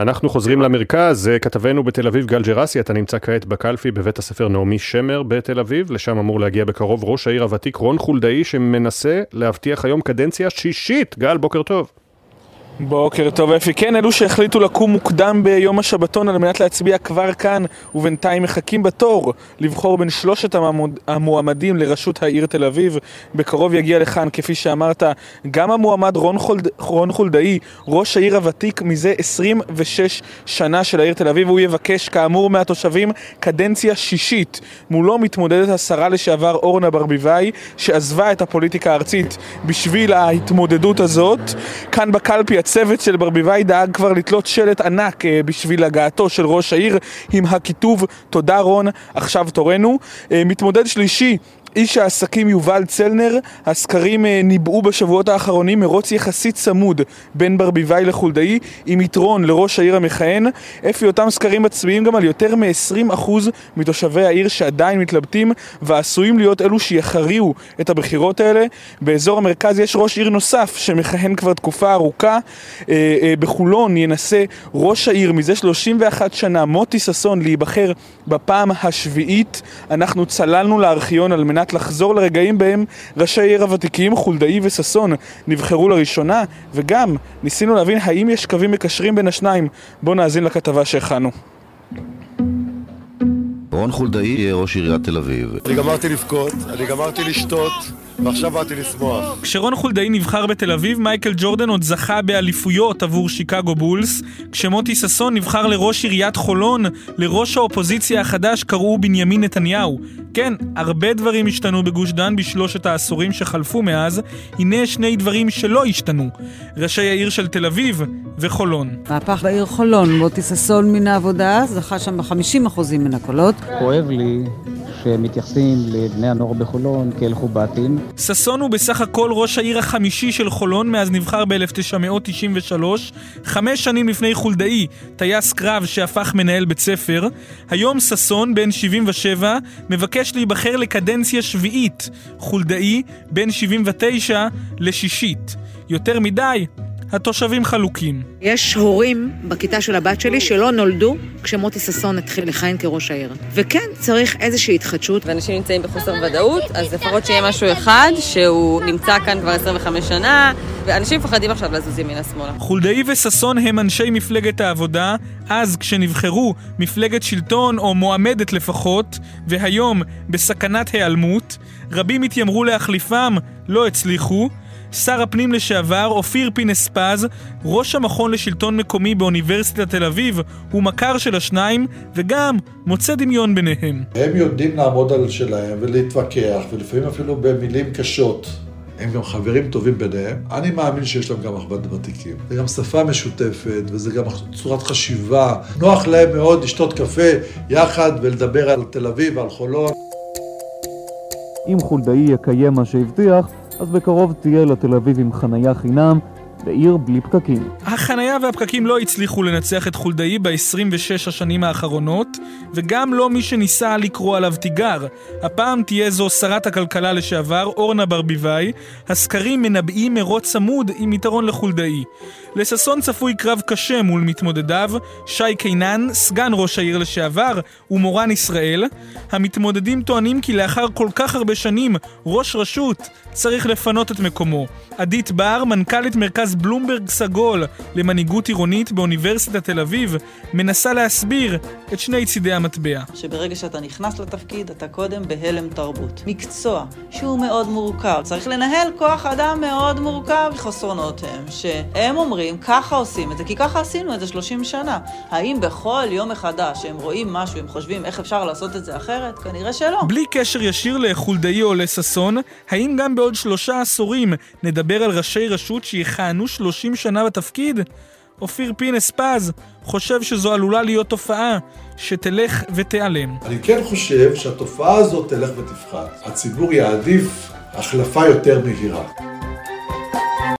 אנחנו חוזרים למרכז, כתבנו בתל אביב גל ג'רסי, אתה נמצא כעת בקלפי בבית הספר נעמי שמר בתל אביב, לשם אמור להגיע בקרוב ראש העיר הוותיק רון חולדאי שמנסה להבטיח היום קדנציה שישית. גל, בוקר טוב. בוקר טוב אפי, כן, אלו שהחליטו לקום מוקדם ביום השבתון על מנת להצביע כבר כאן ובינתיים מחכים בתור לבחור בין שלושת המועמדים לראשות העיר תל אביב. בקרוב יגיע לכאן, כפי שאמרת, גם המועמד רון חולדאי, ראש העיר הוותיק מזה 26 שנה של העיר תל אביב. הוא יבקש כאמור מהתושבים קדנציה שישית. מולו מתמודדת השרה לשעבר אורנה ברביבאי, שעזבה את הפוליטיקה הארצית בשביל ההתמודדות הזאת. כאן בקלפי הצוות של ברביבאי דאג כבר לתלות שלט ענק בשביל הגעתו של ראש העיר עם הכיתוב תודה רון, עכשיו תורנו. מתמודד שלישי, איש העסקים יובל צלנר. הסקרים ניבאו בשבועות האחרונים מרוץ יחסית צמוד בין ברביבאי לחולדאי, עם יתרון לראש העיר המכהן. אפי, אותם סקרים מצביעים גם על יותר מ-20% מתושבי העיר שעדיין מתלבטים ועשויים להיות אלו שיחריעו את הבחירות האלה. באזור המרכז יש ראש עיר נוסף שמכהן כבר תקופה ארוכה. בחולון ינסה ראש העיר מזה 31 שנה מוטי ססון להיבחר בפעם השביעית. אנחנו צללנו לארכיון על מנת לחזור לרגעים בהם ראשי העיר הוותיקים חולדאי וססון נבחרו לראשונה, וגם ניסינו להבין האם יש קווים מקשרים בין השניים. בואו נאזין לכתבה שהכנו. רון חולדאי, ראש עיריית תל אביב. אני גמרתי לבכות, אני גמרתי לשתות, ועכשיו באתי לשמוח. כשרון חולדאי נבחר בתל אביב, מייקל ג'ורדן עוד זכה באליפויות עבור שיקגו בולס. כשמוטי ססון נבחר לראש עיריית חולון, לראש האופוזיציה החדש קראו בנימין נתניהו. כן, הרבה דברים השתנו בגוש דן בשלושת העשורים שחלפו מאז. הנה שני דברים שלא השתנו. ראשי העיר של תל אביב וחולון. מהפך בעיר חולון, מוטי ססון מן העבודה, זכה שם ב-50% מן הקולות. כואב לי שמתייחסים לבני הנוער בחולון כאל חובטים. ססון הוא בסך הכל ראש העיר החמישי של חולון מאז נבחר ב-1993, 5 שנים לפני חולדאי, טייס קרב שהפך מנהל בית ספר. היום ססון, בן 77, מבקש להיבחר לקדנציה שביעית, חולדאי, בן 79, לשישית. יותר מדי, התושבים חלוקים. יש הורים בכיתה של הבת שלי שלא נולדו כשמוטי ססון התחיל לכהן כראש העיר. וכן, צריך איזושהי התחדשות. ואנשים נמצאים בחוסר ודאות, אז לפחות שיהיה משהו אחד שהוא נמצא כאן כבר 25 שנה, ואנשים פחדים עכשיו לזוז ימינה שמאלה. חולדאי וססון הם אנשי מפלגת העבודה, אז כשנבחרו מפלגת שלטון או מועמדת לפחות, והיום בסכנת העלמות. רבים התיימרו להחליפם, לא הצליחו. שר הפנים לשעבר, אופיר פינס-פז, ראש המכון לשלטון מקומי באוניברסיטת תל אביב, הוא מכר של השניים, וגם מוצא דמיון ביניהם. הם יודעים לעמוד על שלהם ולהתווכח, ולפעמים אפילו במילים קשות. הם גם חברים טובים ביניהם. אני מאמין שיש להם גם אחוות ותיקים. זה גם שפה משותפת, וזה גם צורת חשיבה. נוח להם מאוד לשתות קפה יחד ולדבר על תל אביב, על חולון. אם חולדאי יקיים מה שהבטיח, אז בקרוב תהיה לתל אביב עם חנייה חינם, בעיר בלי פקקים. החנייה והפקקים לא הצליחו לנצח את חולדאי ב-26 השנים האחרונות, וגם לא מי שניסה לקרוא עליו תיגר. הפעם תהיה זו שרת הכלכלה לשעבר, אורנה ברביבאי. הסקרים מנבאים מרוץ צמוד עם יתרון לחולדאי. לססון צפוי קרב קשה מול מתמודדיו, שי קינן, סגן ראש העיר לשעבר, ומורן ישראל. המתמודדים טוענים כי לאחר כל כך הרבה שנים, ראש רשות צריך לפנות את מקומו. עדית בר, מנכ"לית מרכז בלומברג סגול למנהיגות עירונית באוניברסיטת תל אביב, מנסה להסביר את שני צידי המטבע. שברגע שאתה נכנס לתפקיד, אתה קודם בהלם תרבות. מקצוע שהוא מאוד מורכב. צריך לנהל כוח אדם מאוד מורכב. חסרונות הם, שהם אומרים, ככה עושים את זה, כי ככה עשינו את זה 30 שנה. האם בכל יום מחדש הם רואים משהו, הם חושבים איך אפשר לעשות את זה אחרת? כנראה שלא. בלי קשר ישיר לחולדאי או לססון, האם גם בעוד 3 עשורים נדבר על ראשי רשות שיכהנו 30 שנה בתפקיד? אופיר פינס-פז חושב שזו עלולה להיות תופעה שתלך ותיעלם. אני כן חושב שהתופעה הזאת תלך ותפחת. הציבור יעדיף החלפה יותר מהירה.